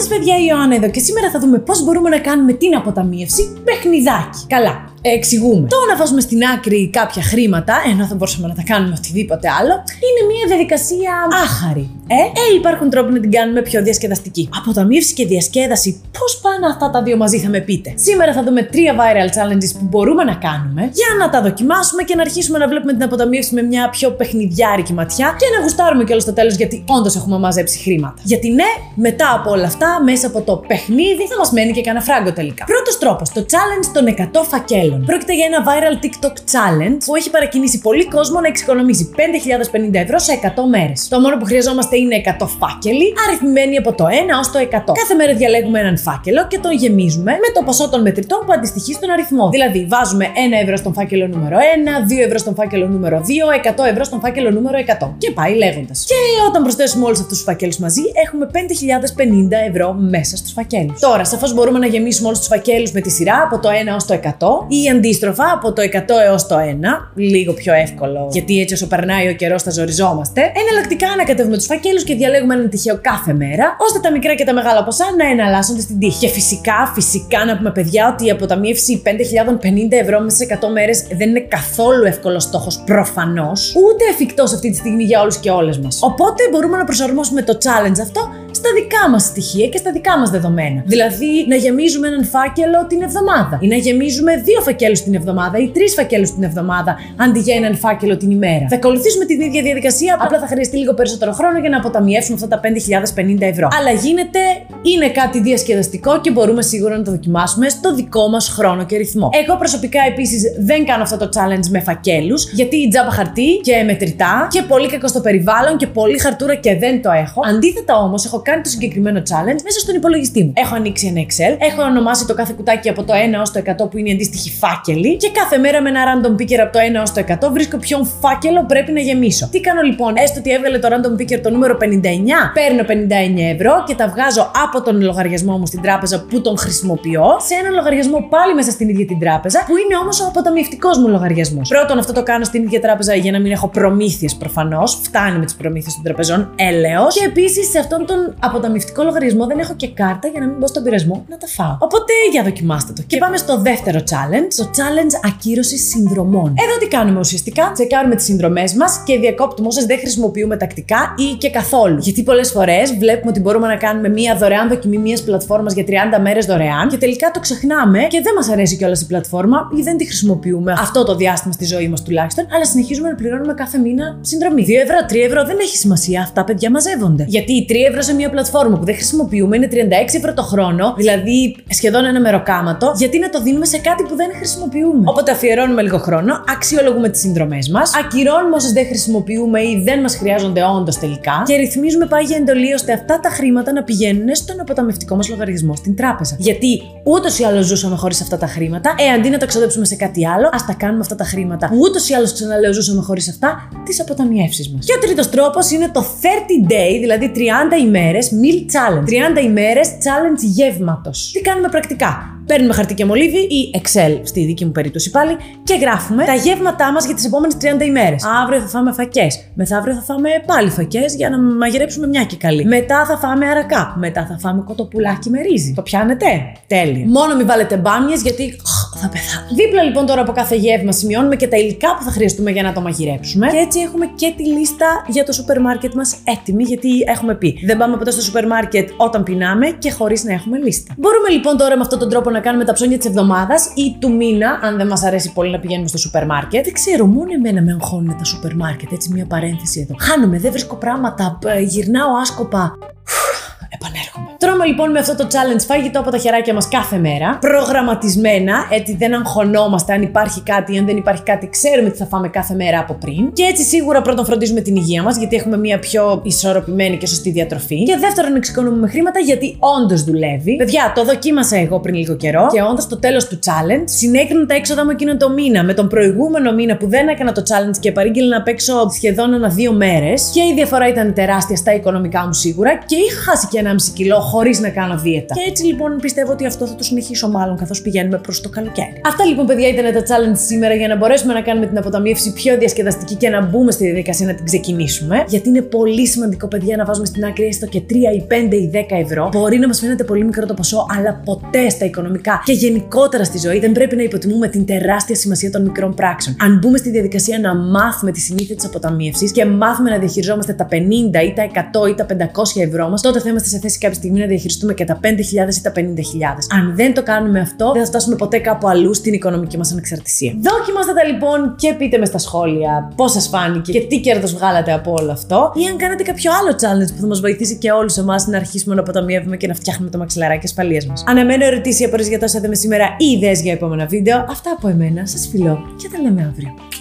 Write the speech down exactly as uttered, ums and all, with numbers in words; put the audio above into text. σας παιδιά, η Ιωάννα εδώ και σήμερα θα δούμε πώς μπορούμε να κάνουμε την αποταμίευση παιχνιδάκι. Καλά, εξηγούμε. Το να βάζουμε στην άκρη κάποια χρήματα, ενώ θα μπορούσαμε να τα κάνουμε οτιδήποτε άλλο, είναι μια διαδικασία άχαρη. Ε, ε υπάρχουν τρόποι να την κάνουμε πιο διασκεδαστική. Αποταμίευση και διασκέδαση, πώς πάνε αυτά τα δύο μαζί θα με πείτε. Σήμερα θα δούμε τρία viral challenges που μπορούμε να κάνουμε για να τα δοκιμάσουμε και να αρχίσουμε να βλέπουμε την αποταμίευση με μια πιο παιχνιδιάρικη ματιά και να γουστάρουμε κιόλας στο τέλος γιατί όντως έχουμε μαζέψει χρήματα. Γιατί ναι, μετά από όλα αυτά, μέσα από το παιχνίδι θα μας μένει και κανένα φράγκο τελικά. Πρώτος τρόπος, το challenge των εκατό φακέλων. Πρόκειται για ένα viral TikTok challenge που έχει παρακινήσει πολύ κόσμο να εξοικονομήσει πέντε χιλιάδες πενήντα ευρώ σε εκατό μέρες. Το μόνο που χρειαζόμαστε είναι εκατό φάκελοι, αριθμημένοι από το ένα ως το εκατό. Κάθε μέρα διαλέγουμε έναν φάκελο και τον γεμίζουμε με το ποσό των μετρητών που αντιστοιχεί στον αριθμό. Δηλαδή, βάζουμε ένα ευρώ στον φάκελο νούμερο ένα, δύο ευρώ στον φάκελο νούμερο δύο, εκατό ευρώ στον φάκελο νούμερο εκατό. Και πάει λέγοντας. Και όταν προσθέσουμε όλους αυτούς τους φακέλους μαζί, έχουμε πέντε χιλιάδες πενήντα ευρώ μέσα στους φακέλους. Τώρα, σαφώς μπορούμε να γεμίσουμε όλους τους φακέλους με τη σειρά από το ένα ως το εκατό. Ή αντίστροφα από το εκατό έως το ένα, λίγο πιο εύκολο, γιατί έτσι όσο περνάει ο καιρός θα ζοριζόμαστε. Εναλλακτικά ανακατεύουμε τους φακέλους και διαλέγουμε έναν τυχαίο κάθε μέρα, ώστε τα μικρά και τα μεγάλα ποσά να εναλλάσσονται στην τύχη. Και φυσικά, φυσικά να πούμε παιδιά ότι η αποταμίευση πέντε χιλιάδες πενήντα ευρώ μέσα σε εκατό μέρες δεν είναι καθόλου εύκολος στόχος, προφανώς, ούτε εφικτός αυτή τη στιγμή για όλους και όλες μας. Οπότε μπορούμε να προσαρμόσουμε το challenge αυτό στα δικά μας στοιχεία και στα δικά μας δεδομένα. Δηλαδή, να γεμίζουμε έναν φάκελο την εβδομάδα ή να γεμίζουμε δύο φακέλους την εβδομάδα ή τρεις φακέλους την εβδομάδα αντί για έναν φάκελο την ημέρα. Θα ακολουθήσουμε την ίδια διαδικασία, απλά θα χρειαστεί λίγο περισσότερο χρόνο για να αποταμιεύσουμε αυτά τα πέντε χιλιάδες πενήντα ευρώ. Αλλά γίνεται, είναι κάτι διασκεδαστικό και μπορούμε σίγουρα να το δοκιμάσουμε στο δικό μας χρόνο και ρυθμό. Εγώ προσωπικά επίσης δεν κάνω αυτό το challenge με φακέλους, γιατί η τζάμπα χαρτί και μετρητά και πολύ κακό στο περιβάλλον και πολύ χαρτούρα και δεν το έχω. Αντίθετα όμως, έχω κάνει το συγκεκριμένο challenge μέσα στον υπολογιστή μου. Έχω ανοίξει ένα Excel, έχω ονομάσει το κάθε κουτάκι από το ένα ως το εκατό που είναι αντίστοιχη φάκελη και κάθε μέρα με ένα random picker από το ένα ως το εκατό βρίσκω ποιον φάκελο πρέπει να γεμίσω. Τι κάνω λοιπόν, έστω ότι έβγαλε το random picker το νούμερο πενήντα εννιά, παίρνω πενήντα εννιά ευρώ και τα βγάζω από τον λογαριασμό μου στην τράπεζα που τον χρησιμοποιώ σε έναν λογαριασμό πάλι μέσα στην ίδια την τράπεζα που είναι όμως ο αποταμιευτικός μου λογαριασμός. Πρώτον, αυτό το κάνω στην ίδια τράπεζα για να μην έχω προμήθειες προφανώς, φτάνει με τις προμήθειες των τραπεζών, έλεος. Και επίσης σε αυτόν τον αποταμιευτικό λογαριασμό δεν έχω και κάρτα για να μην μπω στον πειρασμό να τα φάω. Οπότε για δοκιμάστε το. Και πάμε στο δεύτερο challenge, το challenge ακύρωσης συνδρομών. Εδώ τι κάνουμε ουσιαστικά, τσεκάρουμε τις συνδρομές μας και διακόπτουμε όσες δεν χρησιμοποιούμε τακτικά ή και καθόλου. Γιατί πολλές φορές βλέπουμε ότι μπορούμε να κάνουμε μία δωρεάν δοκιμή μιας πλατφόρμας για τριάντα μέρες δωρεάν και τελικά το ξεχνάμε και δεν μας αρέσει κιόλας η πλατφόρμα ή δεν τη χρησιμοποιούμε αυτό το διάστημα στη ζωή μας τουλάχιστον, αλλά συνεχίζουμε να πληρώνουμε κάθε μήνα συνδρομή. δύο ευρώ, τρία ευρώ δεν έχει σημασία, αυτά παιδιά μαζεύονται. Γιατί τρία ευρώ σε μία πλατφόρμα που δεν χρησιμοποιούμε είναι τριάντα έξι ευρώ το χρόνο, δηλαδή σχεδόν ένα μεροκάματο, γιατί να το δίνουμε σε κάτι που δεν χρησιμοποιούμε. Οπότε αφιερώνουμε λίγο χρόνο, αξιολογούμε τις συνδρομές μας, ακυρώνουμε όσες δεν χρησιμοποιούμε ή δεν μας χρειάζονται όντως τελικά και ρυθμίζουμε πάγια εντολή ώστε αυτά τα χρήματα να πηγαίνουν στον αποταμιευτικό μας λογαριασμό στην τράπεζα. Γιατί ούτως ή άλλως ζούσαμε χωρίς αυτά τα χρήματα, ε αντί να τα ξοδέψουμε σε κάτι άλλο, ας τα κάνουμε αυτά τα χρήματα που ούτως ή άλλως ξαναλέω ζούσαμε χωρίς αυτά, τις αποταμιεύσεις μας. Και ο τρίτος τρόπος είναι το τριάντα day, δηλαδή τριάντα ημέρες. Meal challenge. τριάντα ημέρες challenge γεύματος. Τι κάνουμε πρακτικά. Παίρνουμε χαρτί και μολύβι ή Excel στη δική μου περίπτωση πάλι και γράφουμε τα γεύματά μας για τις επόμενες τριάντα ημέρες. Αύριο θα φάμε φακές. Μεθαύριο θα φάμε πάλι φακές για να μαγειρέψουμε μια και καλή. Μετά θα φάμε αρακά. Μετά θα φάμε κοτοπουλάκι με ρύζι. Το πιάνετε. Τέλεια. Μόνο μην βάλετε μπάμιες γιατί θα πεθάνω. Δίπλα λοιπόν τώρα από κάθε γεύμα σημειώνουμε και τα υλικά που θα χρειαστούμε για να το μαγειρέψουμε. Και έτσι έχουμε και τη λίστα για το σούπερ μάρκετ μας έτοιμη, γιατί έχουμε πει δεν πάμε ποτέ στο σούπερ μάρκετ όταν πεινάμε και χωρίς να έχουμε λίστα. Μπορούμε λοιπόν τώρα με αυτόν τον τρόπο να Να κάνουμε τα ψώνια της εβδομάδας ή του μήνα, αν δεν μας αρέσει πολύ να πηγαίνουμε στο σούπερ μάρκετ. Δεν ξέρω, μόνο εμένα με αγχώνουν τα σούπερ μάρκετ. Έτσι, μια παρένθεση εδώ. Χάνομαι, δεν βρίσκω πράγματα, γυρνάω άσκοπα. Επανέρχομαι. Τρώμε λοιπόν με αυτό το challenge φαγητό από τα χεράκια μας κάθε μέρα, προγραμματισμένα, έτσι δεν αγχωνόμαστε αν υπάρχει κάτι ή αν δεν υπάρχει κάτι, ξέρουμε τι θα φάμε κάθε μέρα από πριν. Και έτσι σίγουρα πρώτον φροντίζουμε την υγεία μας, γιατί έχουμε μια πιο ισορροπημένη και σωστή διατροφή. Και δεύτερον, εξοικονομούμε χρήματα, γιατί όντως δουλεύει. Παιδιά, το δοκίμασα εγώ πριν λίγο καιρό και όντως το τέλος του challenge συνέκρινα τα έξοδα μου εκείνο το μήνα με τον προηγούμενο μήνα που δεν έκανα το challenge και παρήγγειλα να παίξω σχεδόν ανά δύο μέρες. Και η διαφορά ήταν τεράστια στα οικονομικά μου σίγουρα και είχα χάσει και ένα ένα κόμμα πέντε κιλό χωρίς να κάνω δίαιτα. Και έτσι λοιπόν πιστεύω ότι αυτό θα το συνεχίσω μάλλον καθώς πηγαίνουμε προς το καλοκαίρι. Αυτά λοιπόν, παιδιά, ήταν τα challenge σήμερα για να μπορέσουμε να κάνουμε την αποταμίευση πιο διασκεδαστική και να μπούμε στη διαδικασία να την ξεκινήσουμε. Γιατί είναι πολύ σημαντικό, παιδιά, να βάζουμε στην άκρη έστω και τρία ή πέντε ή δέκα ευρώ. Μπορεί να μας φαίνεται πολύ μικρό το ποσό, αλλά ποτέ στα οικονομικά και γενικότερα στη ζωή δεν πρέπει να υποτιμούμε την τεράστια σημασία των μικρών πράξεων. Αν μπούμε στη διαδικασία να μάθουμε τη συνήθεια της αποταμίευσης και μάθουμε να διαχειριζόμαστε τα πενήντα ή τα εκατό ή τα πεντακόσια ευρώ μας, τότε θα είμαστε σε θέση κάποια στιγμή να διαχειριστούμε και τα πέντε χιλιάδες ή τα πενήντα χιλιάδες. Αν δεν το κάνουμε αυτό, δεν θα φτάσουμε ποτέ κάπου αλλού στην οικονομική μας ανεξαρτησία. Δοκιμάστε τα λοιπόν και πείτε με στα σχόλια πώς σας φάνηκε και τι κέρδος βγάλατε από όλο αυτό. Ή αν κάνατε κάποιο άλλο challenge που θα μας βοηθήσει και όλους εμάς να αρχίσουμε να αποταμιεύουμε και να φτιάχνουμε το μαξιλαράκι ασφαλείας μας. Αναμένω ερωτήσεις ή απορίες για τόσα είδαμε σήμερα ή ιδέες για επόμενα βίντεο. Αυτά από εμένα, σας φιλώ και τα λέμε αύριο.